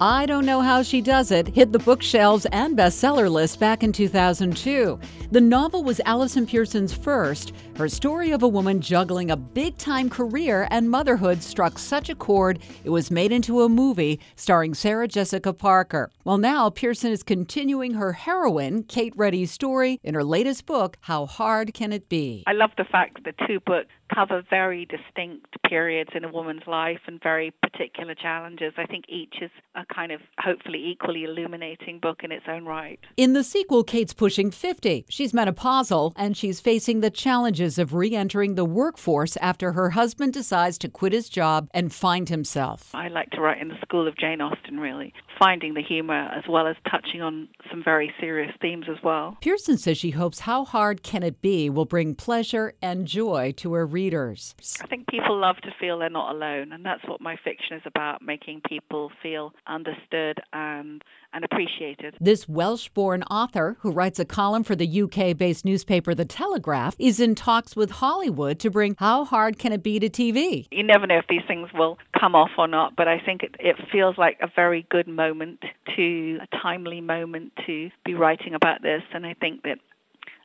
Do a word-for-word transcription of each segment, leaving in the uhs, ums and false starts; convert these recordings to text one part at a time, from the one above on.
I Don't Know How She Does It hit the bookshelves and bestseller list back in two thousand two. The novel was Alison Pearson's first. Her story of a woman juggling a big-time career and motherhood struck such a chord, it was made into a movie starring Sarah Jessica Parker. Well, now Pearson is continuing her heroine, Kate Reddy's story in her latest book, How Hard Can It Be? I love the fact that the two books cover very distinct periods in a woman's life and very particular challenges. I think each is a kind of hopefully equally illuminating book in its own right. In the sequel, Kate's pushing fifty. She's menopausal and she's facing the challenges of re-entering the workforce after her husband decides to quit his job and find himself. I like to write in the school of Jane Austen, really, finding the humor as well as touching on some very serious themes as well. Pearson says she hopes How Hard Can It Be will bring pleasure and joy to her readers. I think people love to feel they're not alone, and that's what my fiction is about, making people feel understood and, and appreciated. This Welsh-born author, who writes a column for the U K-based newspaper The Telegraph, is in talks with Hollywood to bring How Hard Can It Be to T V. You never know if these things will come off or not, but I think it, it feels like a very good moment to, a timely moment to be writing about this, and I think that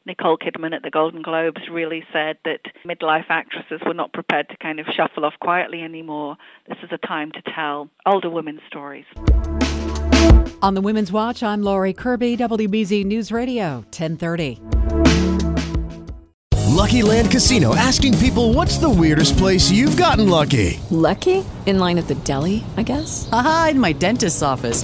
Nicole Kidman at the Golden Globes really said that midlife actresses were not prepared to kind of shuffle off quietly anymore. This is a time to tell older women's stories. On the Women's Watch, I'm Laurie Kirby, W B Z News Radio, ten thirty. Lucky Land Casino, asking people, what's the weirdest place you've gotten lucky? Lucky? In line at the deli, I guess? Aha, in my dentist's office.